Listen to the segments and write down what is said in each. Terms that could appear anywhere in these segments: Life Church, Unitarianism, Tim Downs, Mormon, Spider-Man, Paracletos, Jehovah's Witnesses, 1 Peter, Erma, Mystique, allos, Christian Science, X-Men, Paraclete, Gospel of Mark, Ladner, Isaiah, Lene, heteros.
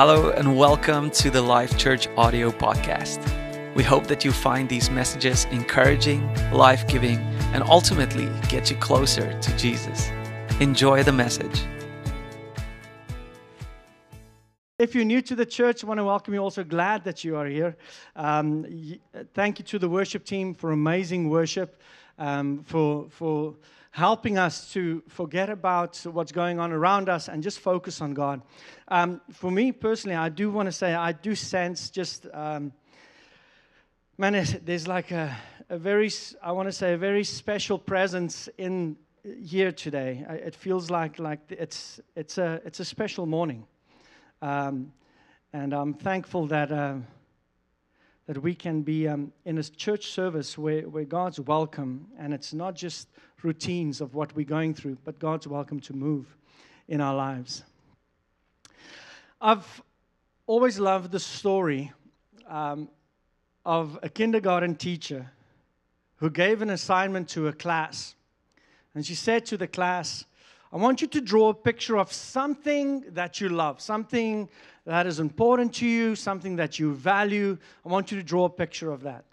Hello and welcome to the Life Church audio podcast. We hope that you find these messages encouraging, life-giving, and ultimately get you closer to Jesus. Enjoy the message. If you're new to the church, I want to welcome you. Also glad that you are here. Thank you to the worship team for amazing worship, for helping us to forget about what's going on around us and just focus on God. For me personally, I do want to say I do sense just, there's like a very special presence in here today. It feels like it's a special morning, and I'm thankful that that we can be in a church service where God's welcome, and it's not just routines of what we're going through, but God's welcome to move in our lives. I've always loved the story of a kindergarten teacher who gave an assignment to a class, and she said to the class, I want you to draw a picture of something that you love, something that is important to you, something that you value. I want you to draw a picture of that.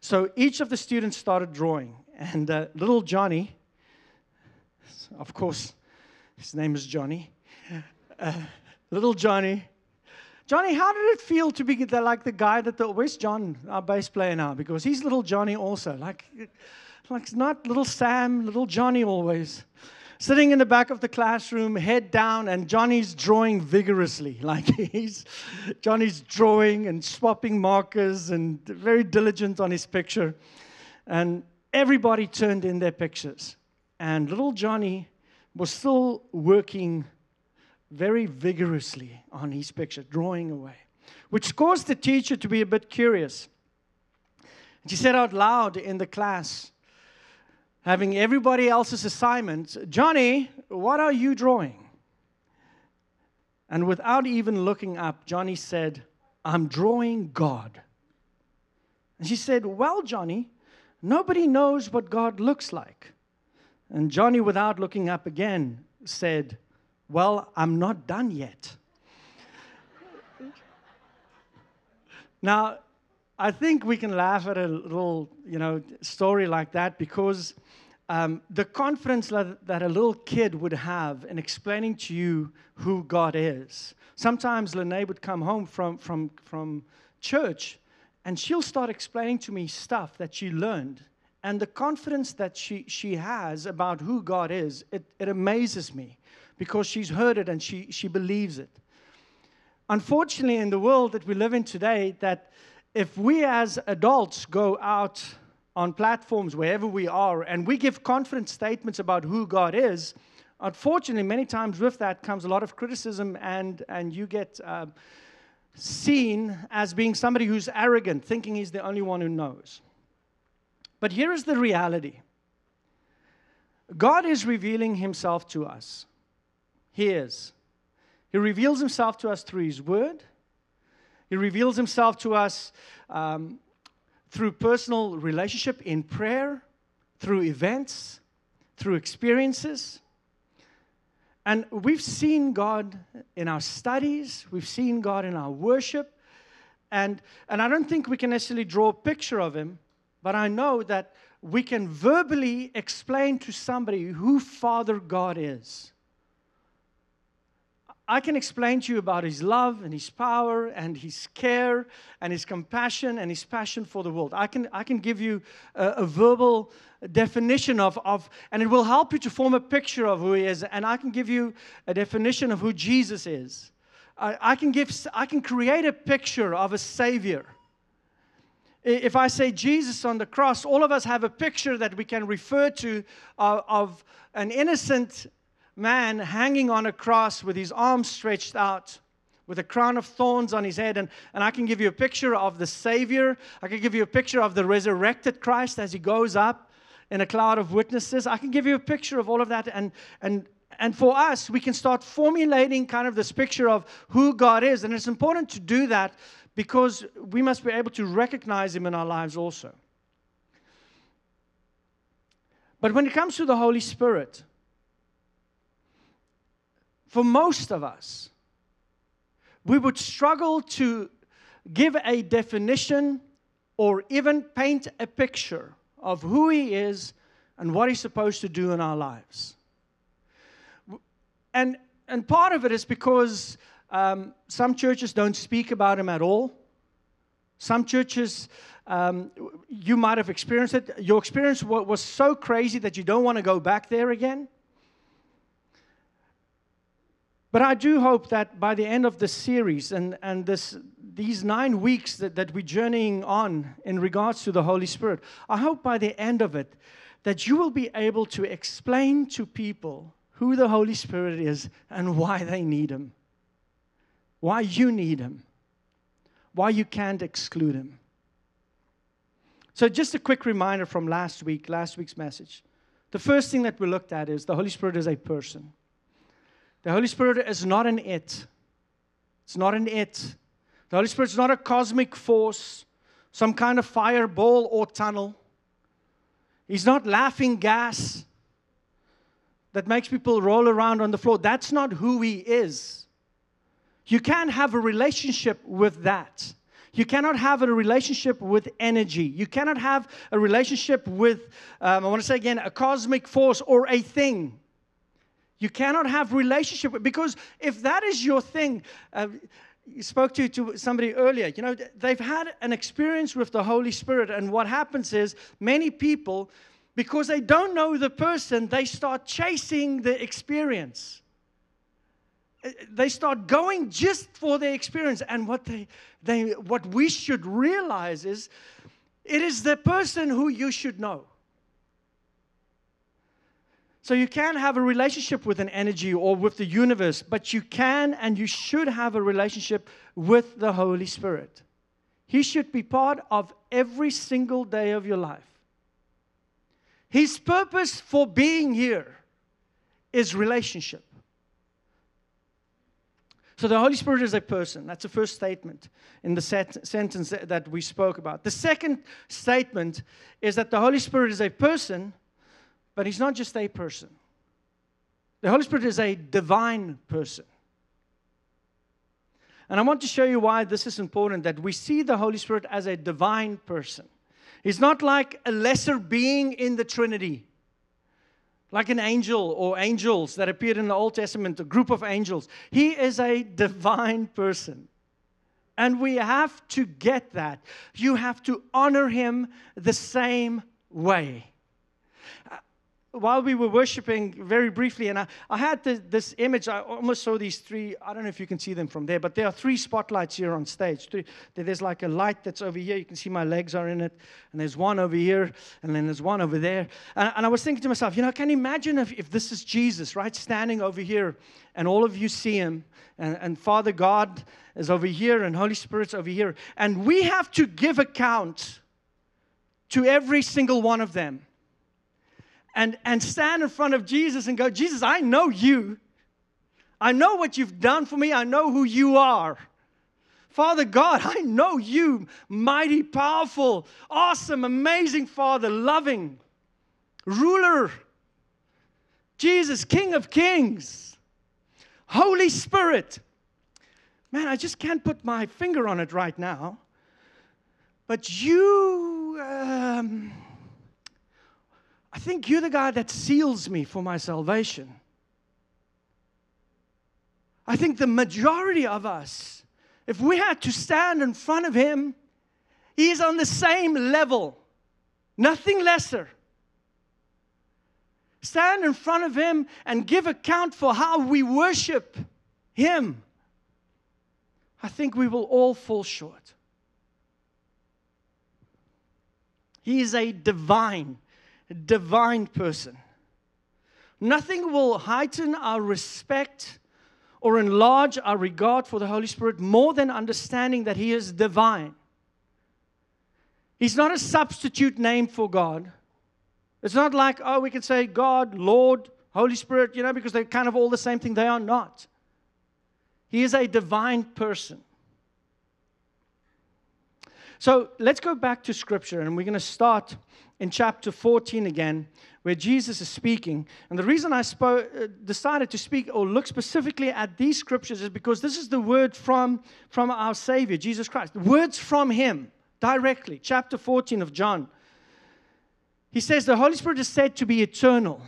So each of the students started drawing. And little Johnny, of course, his name is Johnny. Little Johnny. Johnny, how did it feel to be like the guy where's John, our bass player now? Because he's little Johnny also. Like not little Sam, little Johnny always. Sitting in the back of the classroom, head down, and Johnny's drawing vigorously. Johnny's drawing and swapping markers and very diligent on his picture. And everybody turned in their pictures. And little Johnny was still working very vigorously on his picture, drawing away, which caused the teacher to be a bit curious. And she said out loud in the class, having everybody else's assignments, Johnny, what are you drawing? And without even looking up, Johnny said, I'm drawing God. And she said, well, Johnny, nobody knows what God looks like. And Johnny, without looking up again, said, well, I'm not done yet. Now, I think we can laugh at a little, story like that because the confidence that a little kid would have in explaining to you who God is. Sometimes Lene would come home from church, and she'll start explaining to me stuff that she learned. And the confidence that she has about who God is, it amazes me because she's heard it and she believes it. Unfortunately, in the world that we live in today, that if we as adults go out on platforms wherever we are, and we give confident statements about who God is, unfortunately, many times with that comes a lot of criticism, and you get seen as being somebody who's arrogant, thinking he's the only one who knows. But here is the reality. God is revealing himself to us. He is. He reveals himself to us through his word. He reveals himself to us through personal relationship in prayer, through events, through experiences. And we've seen God in our studies. We've seen God in our worship. And I don't think we can necessarily draw a picture of him, but I know that we can verbally explain to somebody who Father God is. I can explain to you about his love and his power and his care and his compassion and his passion for the world. I can give you a verbal definition of, and it will help you to form a picture of who he is. And I can give you a definition of who Jesus is. I can create a picture of a Savior. If I say Jesus on the cross, all of us have a picture that we can refer to of an innocent man hanging on a cross with his arms stretched out, with a crown of thorns on his head. And I can give you a picture of the Savior. I can give you a picture of the resurrected Christ as he goes up in a cloud of witnesses. I can give you a picture of all of that. And for us, we can start formulating kind of this picture of who God is. And it's important to do that because we must be able to recognize him in our lives also. But when it comes to the Holy Spirit, for most of us, we would struggle to give a definition or even paint a picture of who He is and what He's supposed to do in our lives. And part of it is because some churches don't speak about Him at all. Some churches, you might have experienced it. Your experience was so crazy that you don't want to go back there again. But I do hope that by the end of this series and these 9 weeks that we're journeying on in regards to the Holy Spirit, I hope by the end of it that you will be able to explain to people who the Holy Spirit is and why they need Him, why you need Him, why you can't exclude Him. So just a quick reminder from last week's message. The first thing that we looked at is the Holy Spirit is a person. The Holy Spirit is not an it. It's not an it. The Holy Spirit is not a cosmic force, some kind of fireball or tunnel. He's not laughing gas that makes people roll around on the floor. That's not who He is. You can't have a relationship with that. You cannot have a relationship with energy. You cannot have a relationship with, I want to say again, a cosmic force or a thing. You cannot have relationship because if that is your thing, you spoke to somebody earlier, you know, they've had an experience with the Holy Spirit, and what happens is many people, because they don't know the person, they start chasing the experience. They start going just for their experience, and what we should realize is it is the person who you should know. So you can't have a relationship with an energy or with the universe, but you can and you should have a relationship with the Holy Spirit. He should be part of every single day of your life. His purpose for being here is relationship. So the Holy Spirit is a person. That's the first statement in the sentence that we spoke about. The second statement is that the Holy Spirit is a person. But He's not just a person. The Holy Spirit is a divine person. And I want to show you why this is important, that we see the Holy Spirit as a divine person. He's not like a lesser being in the Trinity, like an angel or angels that appeared in the Old Testament, a group of angels. He is a divine person. And we have to get that. You have to honor Him the same way. While we were worshiping very briefly, and I had this image, I almost saw these three, I don't know if you can see them from there, but there are three spotlights here on stage. There's like a light that's over here, you can see my legs are in it, and there's one over here, and then there's one over there. And I was thinking to myself, you know, can you imagine if this is Jesus, right, standing over here, and all of you see Him, and Father God is over here, and Holy Spirit's over here, and we have to give account to every single one of them. And stand in front of Jesus and go, Jesus, I know you. I know what you've done for me. I know who you are. Father God, I know you, mighty, powerful, awesome, amazing Father, loving, ruler. Jesus, King of Kings, Holy Spirit. Man, I just can't put my finger on it right now. But you... I think you're the guy that seals me for my salvation. I think the majority of us, if we had to stand in front of Him, He is on the same level, nothing lesser. Stand in front of Him and give account for how we worship Him. I think we will all fall short. He is a divine person. Nothing will heighten our respect or enlarge our regard for the Holy Spirit more than understanding that He is divine. He's not a substitute name for God. It's not like, oh, we can say God, Lord, Holy Spirit, you know, because they're kind of all the same thing. They are not. He is a divine person. So let's go back to Scripture, and we're going to start in chapter 14 again, where Jesus is speaking. And the reason I decided to speak or look specifically at these Scriptures is because this is the word from our Savior, Jesus Christ. Words from Him directly. Chapter 14 of John. He says, the Holy Spirit is said to be eternal,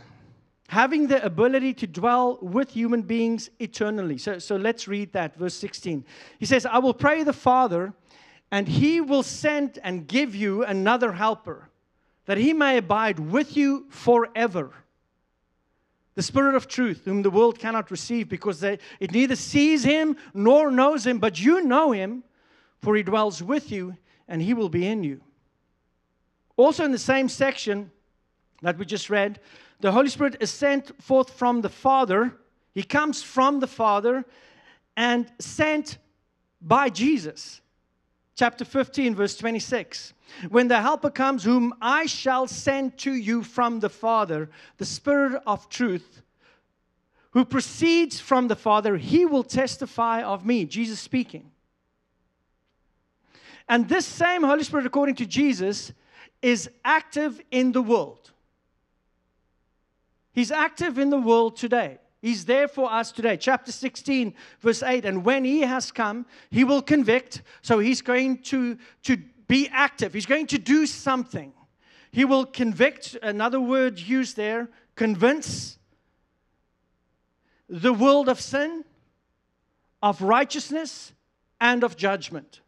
having the ability to dwell with human beings eternally. So let's read that, verse 16. He says, I will pray the Father, and He will send and give you another helper, that He may abide with you forever. The Spirit of truth, whom the world cannot receive, because it neither sees Him nor knows Him, but you know Him, for He dwells with you, and He will be in you. Also in the same section that we just read, the Holy Spirit is sent forth from the Father. He comes from the Father and sent by Jesus. Chapter 15, verse 26. When the Helper comes, whom I shall send to you from the Father, the Spirit of truth, who proceeds from the Father, He will testify of me. Jesus speaking. And this same Holy Spirit, according to Jesus, is active in the world. He's active in the world today. He's there for us today. Chapter 16, verse 8, and when He has come, He will convict. So He's going to be active. He's going to do something. He will convict, another word used there, convince the world of sin, of righteousness, and of judgment.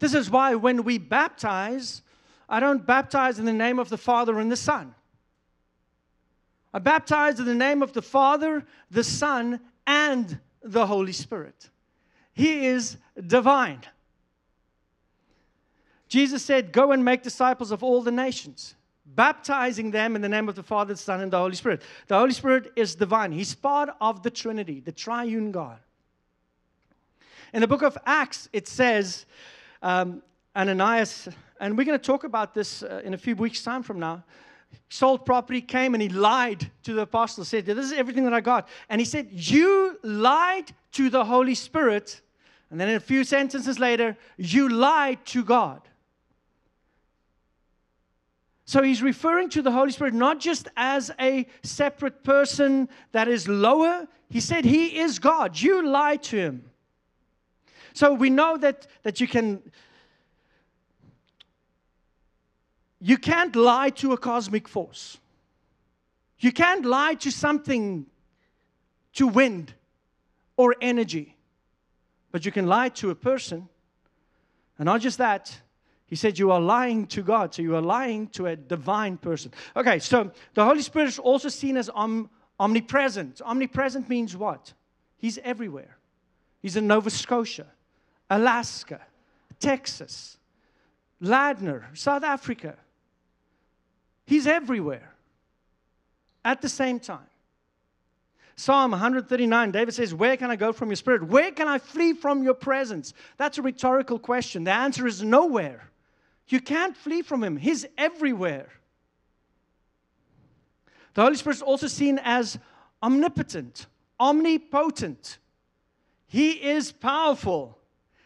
This is why when we baptize, I don't baptize in the name of the Father and the Son. I baptize in the name of the Father, the Son, and the Holy Spirit. He is divine. Jesus said, go and make disciples of all the nations, baptizing them in the name of the Father, the Son, and the Holy Spirit. The Holy Spirit is divine. He's part of the Trinity, the triune God. In the book of Acts, it says, Ananias, and we're going to talk about this in a few weeks' time from now, sold property, came and he lied to the apostles, said, this is everything that I got. And he said, you lied to the Holy Spirit. And then a few sentences later, you lied to God. So he's referring to the Holy Spirit not just as a separate person that is lower. He said, He is God. You lied to Him. So we know that you can't lie to a cosmic force. You can't lie to something, to wind or energy. But you can lie to a person. And not just that, he said you are lying to God. So you are lying to a divine person. Okay, so the Holy Spirit is also seen as omnipresent. Omnipresent means what? He's everywhere. He's in Nova Scotia, Alaska, Texas, Ladner, South Africa. He's everywhere at the same time. Psalm 139, David says, where can I go from your spirit? Where can I flee from your presence? That's a rhetorical question. The answer is nowhere. You can't flee from Him. He's everywhere. The Holy Spirit is also seen as omnipotent, omnipotent. He is powerful.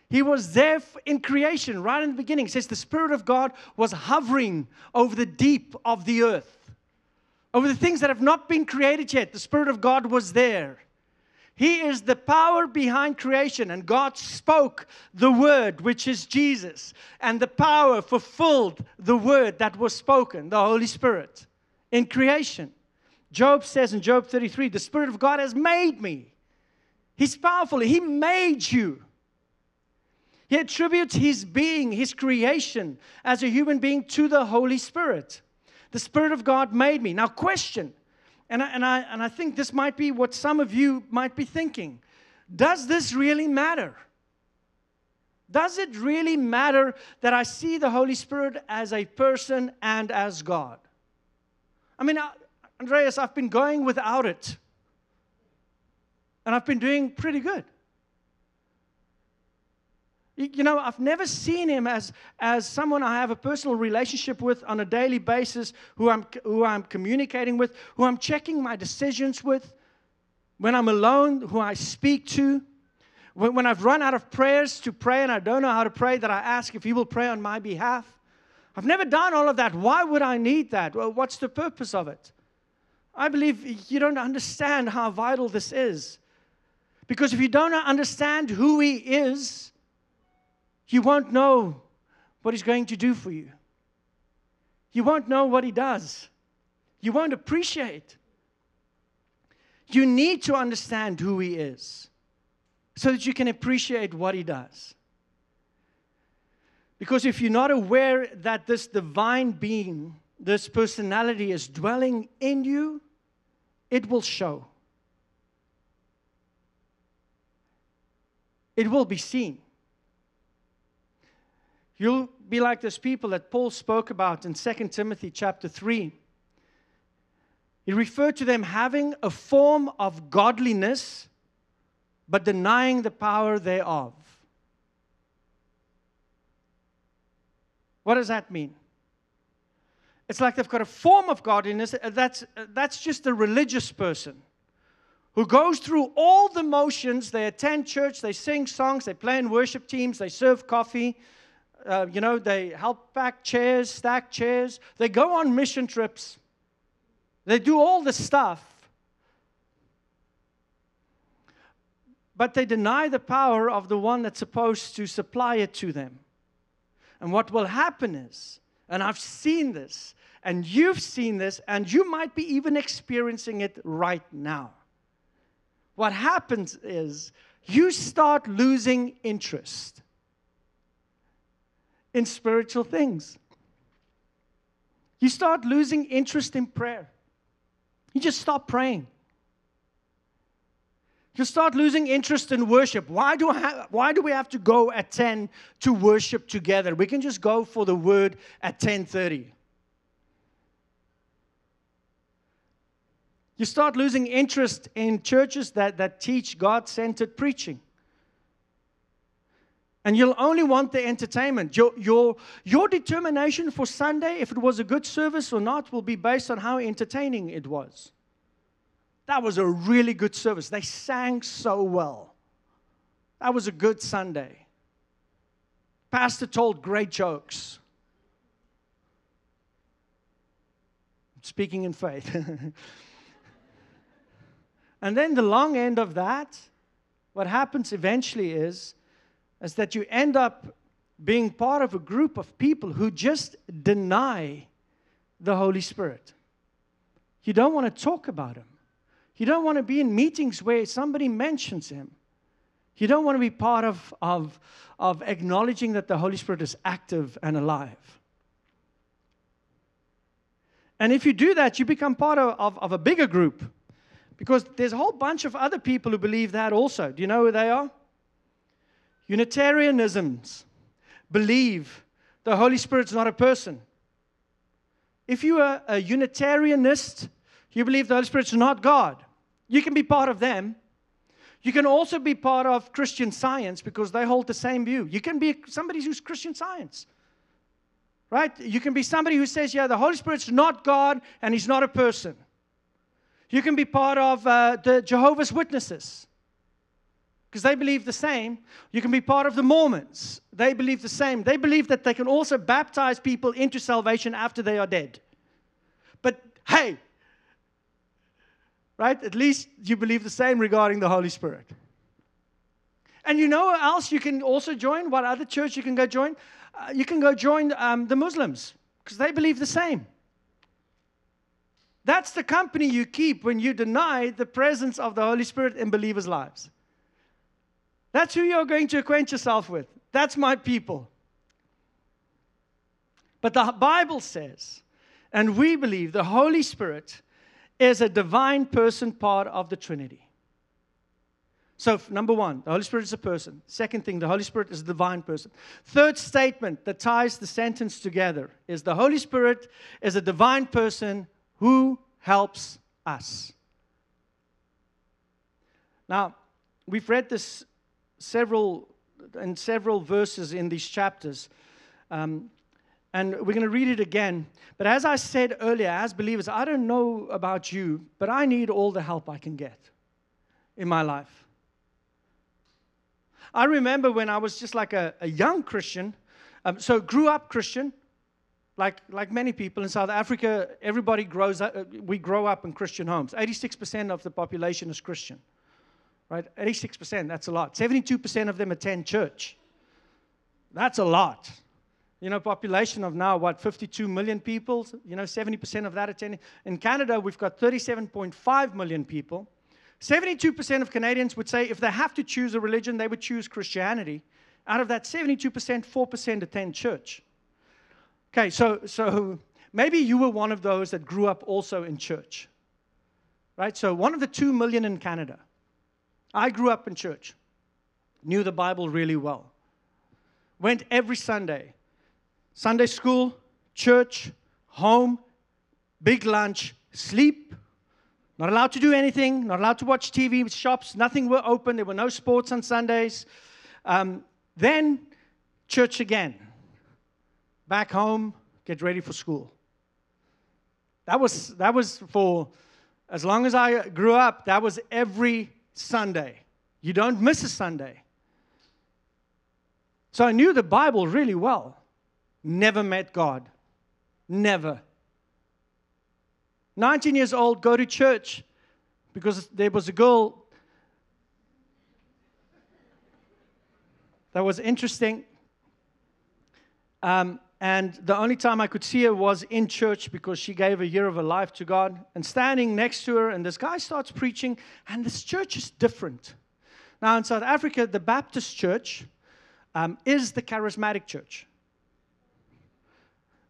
He was there in creation, right in the beginning. It says the Spirit of God was hovering over the deep of the earth, over the things that have not been created yet. The Spirit of God was there. He is the power behind creation, and God spoke the Word, which is Jesus, and the power fulfilled the Word that was spoken, the Holy Spirit, in creation. Job says in Job 33, the Spirit of God has made me. He's powerful. He made you. He attributes His being, His creation as a human being to the Holy Spirit. The Spirit of God made me. Now question, and I think this might be what some of you might be thinking. Does this really matter? Does it really matter that I see the Holy Spirit as a person and as God? I mean, Andreas, I've been going without it. And I've been doing pretty good. You know, I've never seen Him as someone I have a personal relationship with on a daily basis, who I'm communicating with, who I'm checking my decisions with, when I'm alone, who I speak to, When I've run out of prayers to pray and I don't know how to pray, that I ask if He will pray on my behalf. I've never done all of that. Why would I need that? Well, what's the purpose of it? I believe you don't understand how vital this is. Because if you don't understand who He is, you won't know what He's going to do for you. You won't know what He does. You won't appreciate. You need to understand who He is so that you can appreciate what He does. Because if you're not aware that this divine being, this personality is dwelling in you, it will show. It will be seen. You'll be like those people that Paul spoke about in 2 Timothy chapter 3. He referred to them having a form of godliness, but denying the power thereof. What does that mean? It's like they've got a form of godliness. That's just a religious person who goes through all the motions. They attend church, they sing songs, they play in worship teams, they serve coffee, they help pack chairs, stack chairs. They go on mission trips. They do all the stuff. But they deny the power of the one that's supposed to supply it to them. And what will happen is, and I've seen this, and you've seen this, and you might be even experiencing it right now. What happens is you start losing interest in spiritual things. You start losing interest in prayer. You just stop praying. You start losing interest in worship. Why do we have to go at 10 to worship together? We can just go for the word at 10:30. You start losing interest in churches that teach God-centered preaching. And you'll only want the entertainment. Your determination for Sunday, if it was a good service or not, will be based on how entertaining it was. That was a really good service. They sang so well. That was a good Sunday. Pastor told great jokes. Speaking in faith. And then the long end of that, what happens eventually is that you end up being part of a group of people who just deny the Holy Spirit. You don't want to talk about Him. You don't want to be in meetings where somebody mentions Him. You don't want to be part of acknowledging that the Holy Spirit is active and alive. And if you do that, you become part of a bigger group, because there's a whole bunch of other people who believe that also. Do you know who they are? Unitarianisms believe the Holy Spirit's not a person. If you are a Unitarianist, you believe the Holy Spirit's not God. You can be part of them. You can also be part of Christian Science, because they hold the same view. You can be somebody who's Christian Science, right? You can be somebody who says, yeah, the Holy Spirit's not God and He's not a person. You can be part of the Jehovah's Witnesses, because they believe the same. You can be part of the Mormons. They believe the same. They believe that they can also baptize people into salvation after they are dead. But hey, right? At least you believe the same regarding the Holy Spirit. And you know what else you can also join? What other church you can go join? You can go join the Muslims, because they believe the same. That's the company you keep when you deny the presence of the Holy Spirit in believers' lives. That's who you're going to acquaint yourself with. That's my people. But the Bible says, and we believe, the Holy Spirit is a divine person, part of the Trinity. So, number one, the Holy Spirit is a person. Second thing, the Holy Spirit is a divine person. Third statement that ties the sentence together is the Holy Spirit is a divine person who helps us. Now, we've read this several verses in these chapters, and we're going to read it again. But as I said earlier, as believers, I don't know about you, but I need all the help I can get in my life. I remember when I was just like a young Christian, so grew up Christian, like many people in South Africa, everybody grows up, we grow up in Christian homes. 86% of the population is Christian, right? 86%, that's a lot. 72% of them attend church. That's a lot. You know, population of now, what, 52 million people? You know, 70% of that attending. In Canada, we've got 37.5 million people. 72% of Canadians would say if they have to choose a religion, they would choose Christianity. Out of that 72%, 4% attend church. Okay, so maybe you were one of those that grew up also in church, right? So one of the 2 million in Canada. I grew up in church, knew the Bible really well, went every Sunday, Sunday school, church, home, big lunch, sleep. Not allowed to do anything, not allowed to watch TV, shops, nothing were open, there were no sports on Sundays. Then, church again. Back home, get ready for school. That was for, as long as I grew up, that was every Sunday. You don't miss a Sunday. So I knew the Bible really well. Never met God. Never. 19 years old, go to church because there was a girl that was interesting. And the only time I could see her was in church because she gave a year of her life to God. And standing next to her, and this guy starts preaching, and this church is different. Now, in South Africa, the Baptist church is the charismatic church.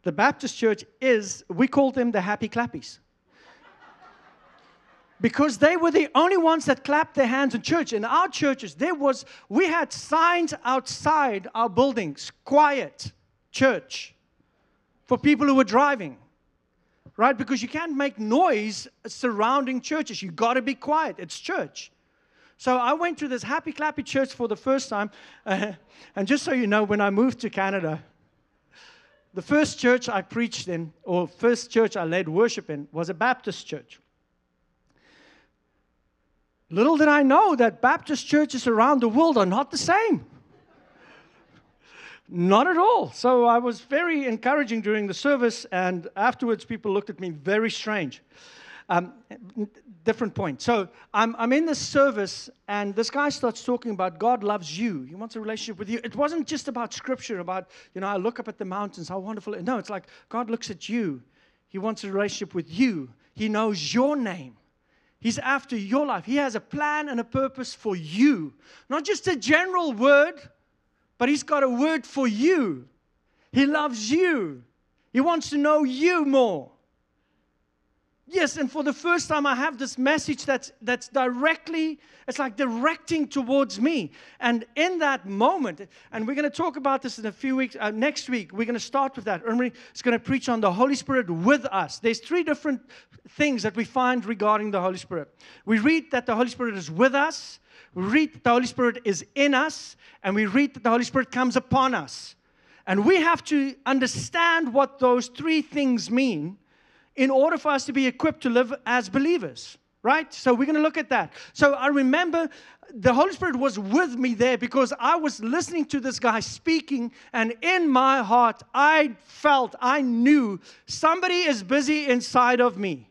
The Baptist church is, we call them the happy clappies. Because they were the only ones that clapped their hands in church. In our churches, we had signs outside our buildings, quiet church, for people who were driving, right? Because you can't make noise surrounding churches. You've got to be quiet. It's church. So I went to this happy clappy church for the first time. And just so you know, when I moved to Canada, the first church I preached in, or first church I led worship in, was a Baptist church. Little did I know that Baptist churches around the world are not the same. Not at all. So I was very encouraging during the service, and afterwards people looked at me very strange. Different point. So I'm in this service, and this guy starts talking about God loves you. He wants a relationship with you. It wasn't just about scripture, about, you know, I look up at the mountains, how wonderful. No, it's like God looks at you. He wants a relationship with you. He knows your name. He's after your life. He has a plan and a purpose for you. Not just a general word, but he's got a word for you. He loves you. He wants to know you more. Yes, and for the first time I have this message that's directly, it's like directing towards me. And in that moment, and we're going to talk about this in a few weeks, next week, we're going to start with that. Erma is going to preach on the Holy Spirit with us. There's three different things that we find regarding the Holy Spirit. We read that the Holy Spirit is with us, we read that the Holy Spirit is in us, and we read that the Holy Spirit comes upon us. And we have to understand what those three things mean in order for us to be equipped to live as believers, right? So we're going to look at that. So I remember the Holy Spirit was with me there because I was listening to this guy speaking, and in my heart, I felt, I knew somebody is busy inside of me.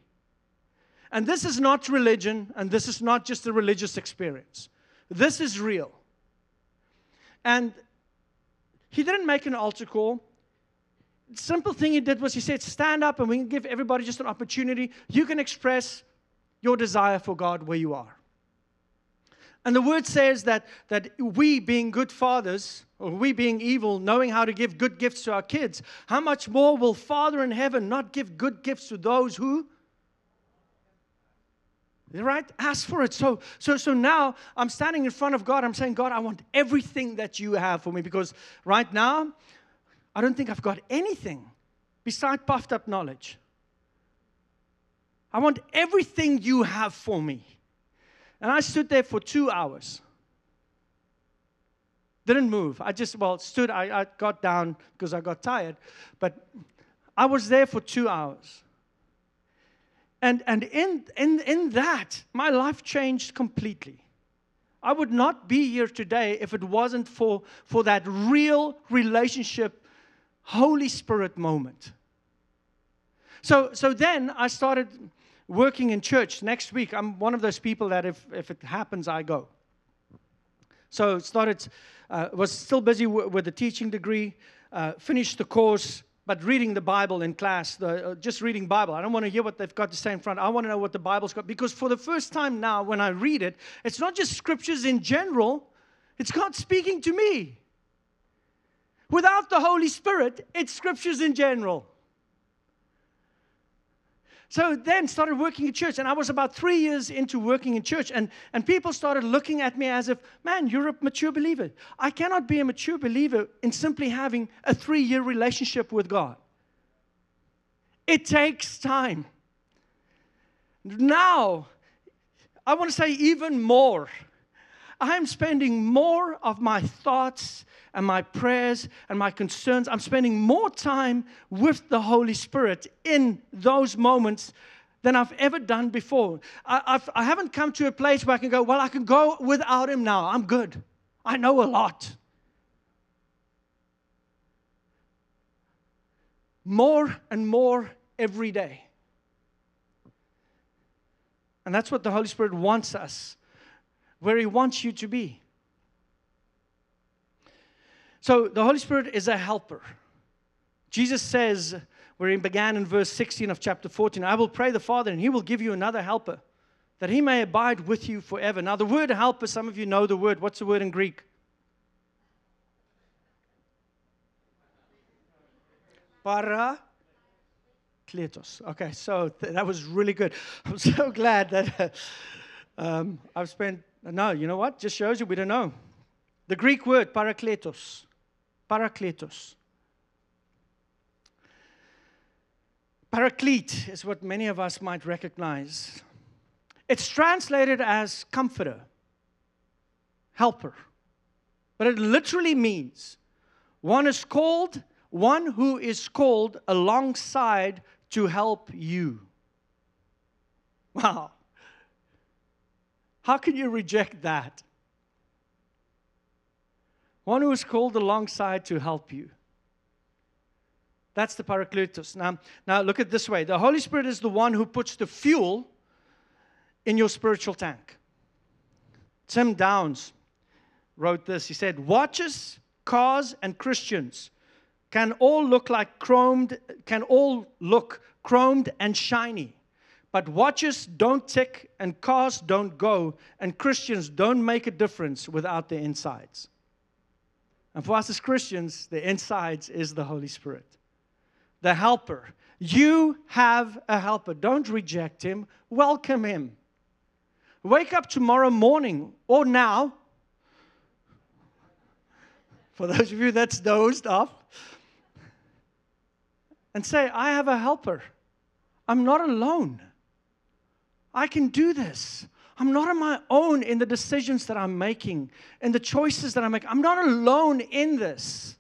And this is not religion, and this is not just a religious experience. This is real. And he didn't make an altar call. Simple thing he did was he said, stand up and we can give everybody just an opportunity. You can express your desire for God where you are. And the word says that we being good fathers, or we being evil, knowing how to give good gifts to our kids, how much more will Father in heaven not give good gifts to those who, right, ask for it. So now I'm standing in front of God. I'm saying, God, I want everything that you have for me, because right now, I don't think I've got anything beside puffed up knowledge. I want everything you have for me. And I stood there for 2 hours. Didn't move. I just, well, stood. I got down because I got tired. But I was there for 2 hours. And in that, my life changed completely. I would not be here today if it wasn't for that real relationship, Holy Spirit moment. So then I started working in church. Next week, I'm one of those people that if it happens, I go. So started, was still busy with the teaching degree, finished the course, but reading the Bible in class, just reading Bible. I don't want to hear what they've got to say in front. I want to know what the Bible's got. Because for the first time now, when I read it, it's not just scriptures in general. It's God speaking to me. Without the Holy Spirit, it's scriptures in general. So then started working in church. And I was about 3 years into working in church. And people started looking at me as if, man, you're a mature believer. I cannot be a mature believer in simply having a 3-year relationship with God. It takes time. Now, I want to say even more. I'm spending more of my thoughts and my prayers and my concerns. I'm spending more time with the Holy Spirit in those moments than I've ever done before. I haven't come to a place where I can go, well, I can go without Him now. I'm good. I know a lot. More and more every day. And that's what the Holy Spirit wants us. Where He wants you to be. So the Holy Spirit is a helper. Jesus says, where He began in verse 16 of chapter 14, I will pray the Father and He will give you another helper, that He may abide with you forever. Now the word helper, some of you know the word. What's the word in Greek? Paracletos. Okay, so that was really good. I'm so glad that I've spent... No, you know what? Just shows you we don't know. The Greek word, Paracletos. Paracletos. Paraclete is what many of us might recognize. It's translated as comforter, helper. But it literally means one who is called alongside to help you. Wow. How can you reject that? One who is called alongside to help you. That's the Paracletos. Now look at this way. The Holy Spirit is the one who puts the fuel in your spiritual tank. Tim Downs wrote this. He said, watches, cars, and Christians can all look chromed and shiny. But watches don't tick, and cars don't go, and Christians don't make a difference without their insides. And for us as Christians, the insides is the Holy Spirit. The helper. You have a helper. Don't reject Him. Welcome Him. Wake up tomorrow morning, or now. For those of you that's dozed off. And say, I have a helper. I'm not alone. I can do this. I'm not on my own in the decisions that I'm making, in the choices that I make. I'm not alone in this.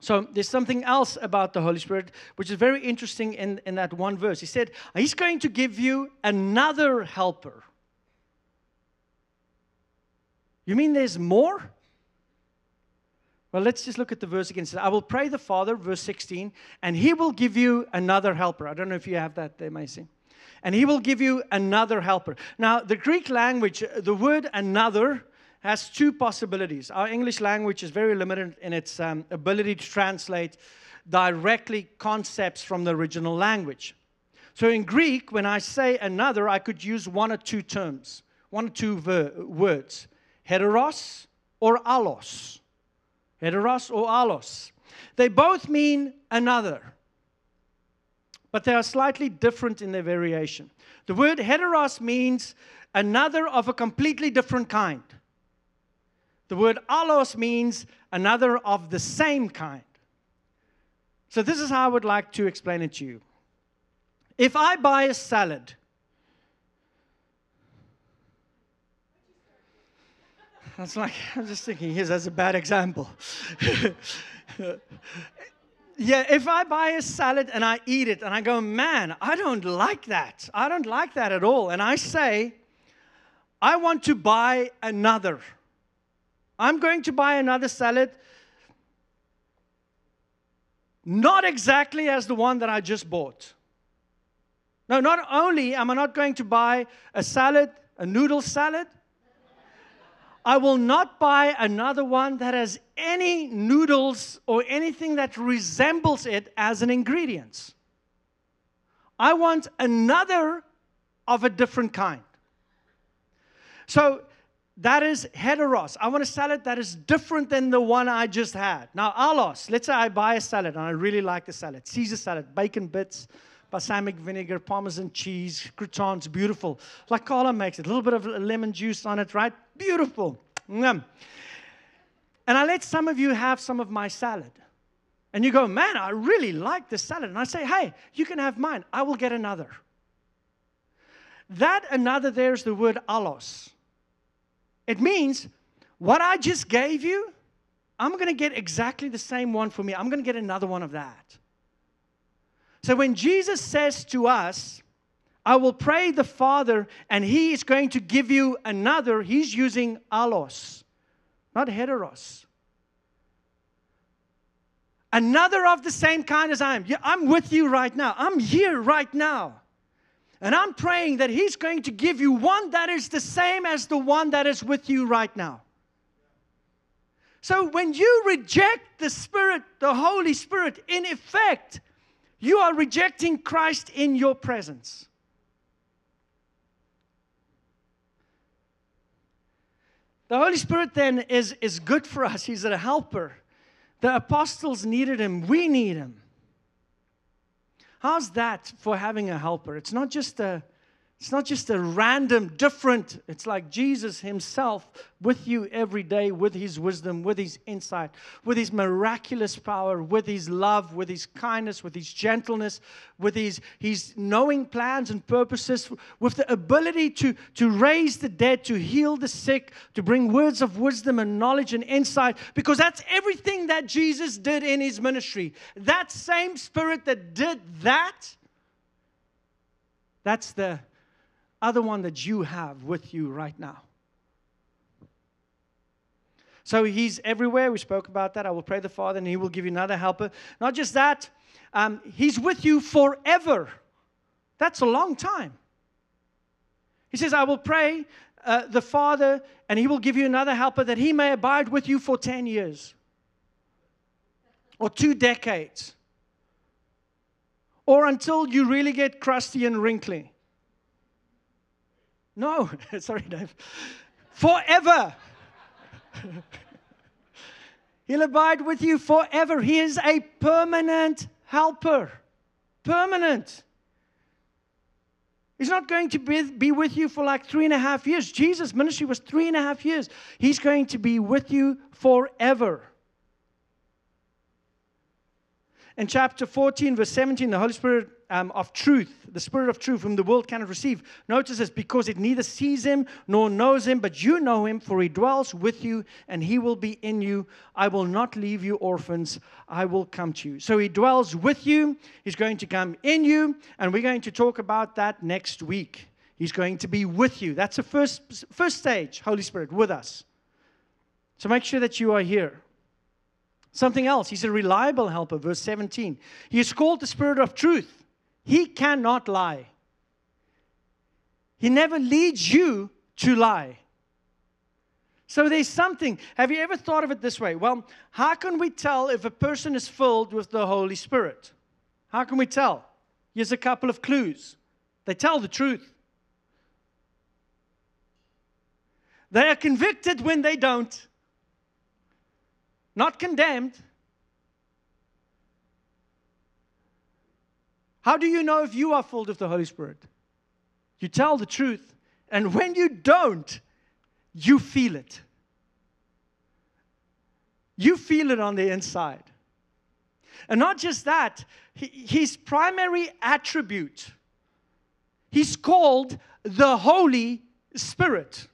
So there's something else about the Holy Spirit, which is very interesting in that one verse. He said, He's going to give you another helper. You mean there's more? Well, let's just look at the verse again. It says, I will pray the Father, verse 16, and He will give you another helper. I don't know if you have that there, Macy. And He will give you another helper. Now, the Greek language, the word another has two possibilities. Our English language is very limited in its ability to translate directly concepts from the original language. So in Greek, when I say another, I could use one or two terms, one or two words, heteros or allos. Heteros or allos. They both mean another. But they are slightly different in their variation. The word heteros means another of a completely different kind. The word allos means another of the same kind. So this is how I would like to explain it to you. If I buy a salad, that's like, I'm just thinking, yes, that's a bad example. Yeah, if I buy a salad and I eat it and I go, man, I don't like that. I don't like that at all. And I say, I want to buy another. I'm going to buy another salad, not exactly as the one that I just bought. No, not only am I not going to buy a salad, a noodle salad, I will not buy another one that has any noodles or anything that resembles it as an ingredient. I want another of a different kind. So that is heteros. I want a salad that is different than the one I just had. Now, allos, let's say I buy a salad and I really like the salad. Caesar salad, bacon bits, balsamic vinegar, Parmesan cheese, croutons, beautiful. Like Carla makes it, a little bit of lemon juice on it, right? Beautiful. And I let some of you have some of my salad. And you go, man, I really like this salad. And I say, hey, you can have mine. I will get another. That another there is the word allos. It means what I just gave you, I'm going to get exactly the same one for me. I'm going to get another one of that. So when Jesus says to us, I will pray the Father and He is going to give you another, He's using allos, not heteros. Another of the same kind as I am. Yeah, I'm with you right now. I'm here right now. And I'm praying that He's going to give you one that is the same as the one that is with you right now. So when you reject the Spirit, the Holy Spirit, in effect, you are rejecting Christ in your presence. The Holy Spirit then is good for us. He's a helper. The apostles needed Him. We need Him. How's that for having a helper? It's not just a random, different. It's like Jesus Himself with you every day, with His wisdom, with His insight, with His miraculous power, with His love, with His kindness, with His gentleness, with His knowing plans and purposes, with the ability to raise the dead, to heal the sick, to bring words of wisdom and knowledge and insight, because that's everything that Jesus did in His ministry. That same Spirit that did that, that's the other one that you have with you right now. So He's everywhere. We spoke about that. I will pray the Father and He will give you another helper. Not just that, He's with you forever. That's a long time. He says, I will pray the Father and He will give you another helper that He may abide with you for 10 years or 2 decades or until you really get crusty and wrinkly. No, sorry, Dave. Forever. He'll abide with you forever. He is a permanent helper. Permanent. He's not going to be with you for like 3.5 years. Jesus' ministry was 3.5 years. He's going to be with you forever. In chapter 14, verse 17, the Holy Spirit of truth, the Spirit of truth whom the world cannot receive. Notice this, because it neither sees Him nor knows Him, but you know Him, for He dwells with you and He will be in you. I will not leave you orphans. I will come to you. So He dwells with you. He's going to come in you, and we're going to talk about that next week. He's going to be with you. That's the first stage, Holy Spirit, with us. So make sure that you are here. Something else. He's a reliable helper. Verse 17. He is called the Spirit of truth. He cannot lie. He never leads you to lie. So there's something. Have you ever thought of it this way? Well, how can we tell if a person is filled with the Holy Spirit? How can we tell? Here's a couple of clues. They tell the truth. They are convicted when they don't. Not condemned. How do you know if you are filled with the Holy Spirit? You tell the truth, and when you don't, you feel it. You feel it on the inside. And not just that, His primary attribute, He's called the Holy Spirit.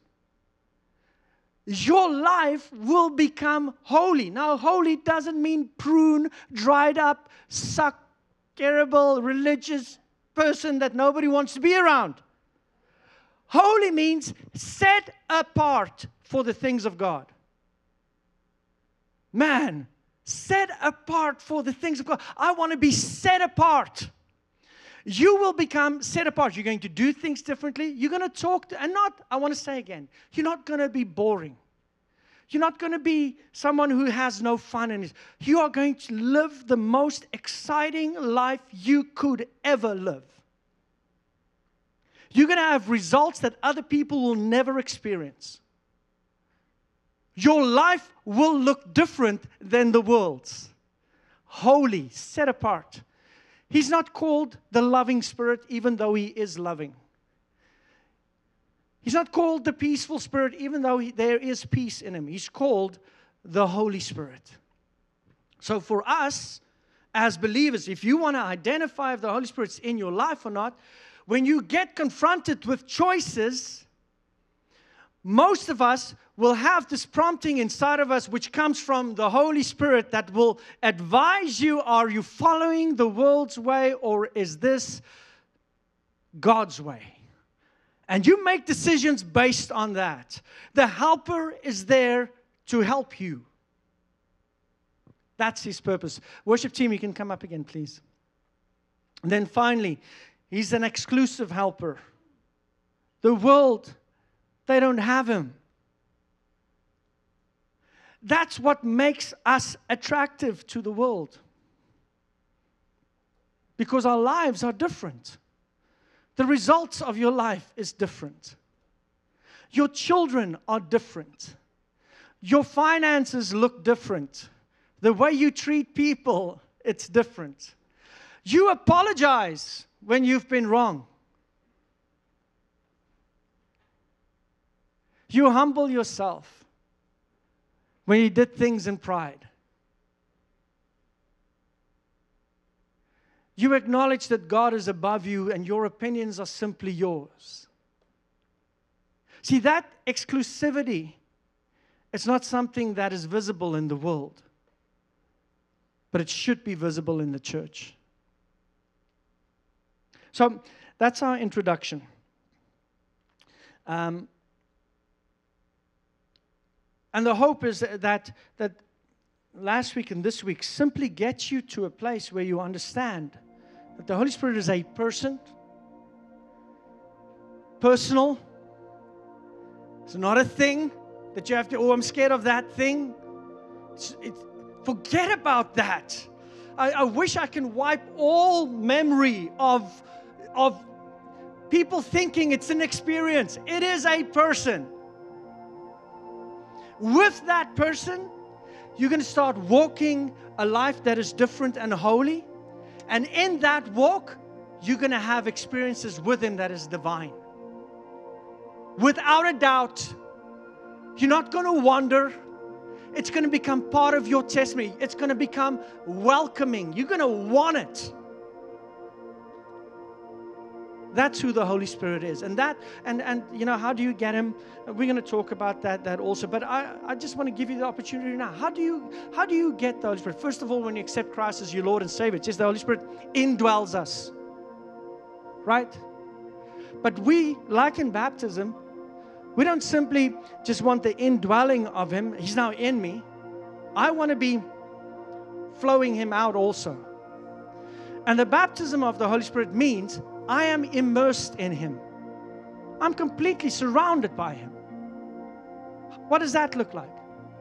Your life will become holy. Now, holy doesn't mean prune, dried up, suckable, religious person that nobody wants to be around. Holy means set apart for the things of God. Man, set apart for the things of God. I want to be set apart. You will become set apart. You're going to do things differently. You're going to talk to, and not, I want to say again, you're not going to be boring. You're not going to be someone who has no fun in it. You are going to live the most exciting life you could ever live. You're going to have results that other people will never experience. Your life will look different than the world's. Holy, set apart. He's not called the loving spirit, even though he is loving. He's not called the peaceful spirit, even though there is peace in him. He's called the Holy Spirit. So for us as believers, if you want to identify if the Holy Spirit's in your life or not, when you get confronted with choices, most of us will have this prompting inside of us which comes from the Holy Spirit that will advise you, are you following the world's way or is this God's way? And you make decisions based on that. The helper is there to help you. That's his purpose. Worship team, you can come up again, please. And then finally, he's an exclusive helper. The world, they don't have him. That's what makes us attractive to the world. Because our lives are different. The results of your life is different. Your children are different. Your finances look different. The way you treat people, it's different. You apologize when you've been wrong. You humble yourself when you did things in pride. You acknowledge that God is above you and your opinions are simply yours. See, that exclusivity, it's not something that is visible in the world, but it should be visible in the church. So that's our introduction. And the hope is that last week and this week simply gets you to a place where you understand that the Holy Spirit is a person, personal. It's not a thing that you have to, oh, I'm scared of that thing. Forget about that. I wish I can wipe all memory of people thinking it's an experience. It is a person. With that person, you're going to start walking a life that is different and holy. And in that walk, you're going to have experiences with him that is divine. Without a doubt, you're not going to wander. It's going to become part of your testimony. It's going to become welcoming. You're going to want it. That's who the Holy Spirit is. And you know, how do you get him? We're going to talk about that also. But I just want to give you the opportunity now. How do you get the Holy Spirit? First of all, when you accept Christ as your Lord and Savior, it says the Holy Spirit indwells us. Right? But we, like in baptism, we don't simply just want the indwelling of him. He's now in me. I want to be flowing him out also. And the baptism of the Holy Spirit means I am immersed in him. I'm completely surrounded by him. What does that look like?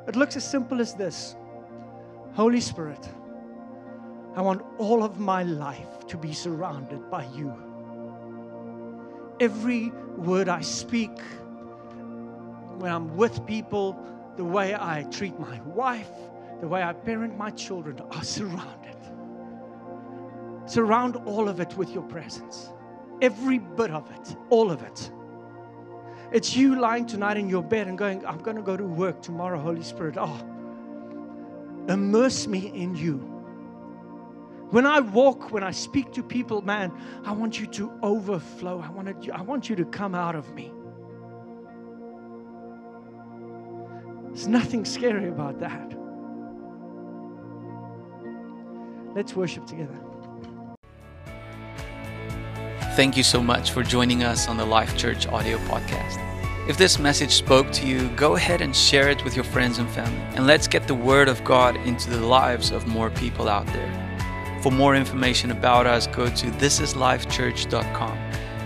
It looks as simple as this. Holy Spirit, I want all of my life to be surrounded by you. Every word I speak, when I'm with people, the way I treat my wife, the way I parent my children are surrounded. Surround all of it with your presence. Every bit of it. All of it. It's you lying tonight in your bed and going, I'm going to go to work tomorrow, Holy Spirit. Oh, immerse me in you. When I walk, when I speak to people, man, I want you to overflow. I want you to come out of me. There's nothing scary about that. Let's worship together. Thank you so much for joining us on the Life Church audio podcast. If this message spoke to you, go ahead and share it with your friends and family. And let's get the Word of God into the lives of more people out there. For more information about us, go to thisislifechurch.com.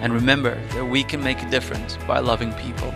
And remember that we can make a difference by loving people.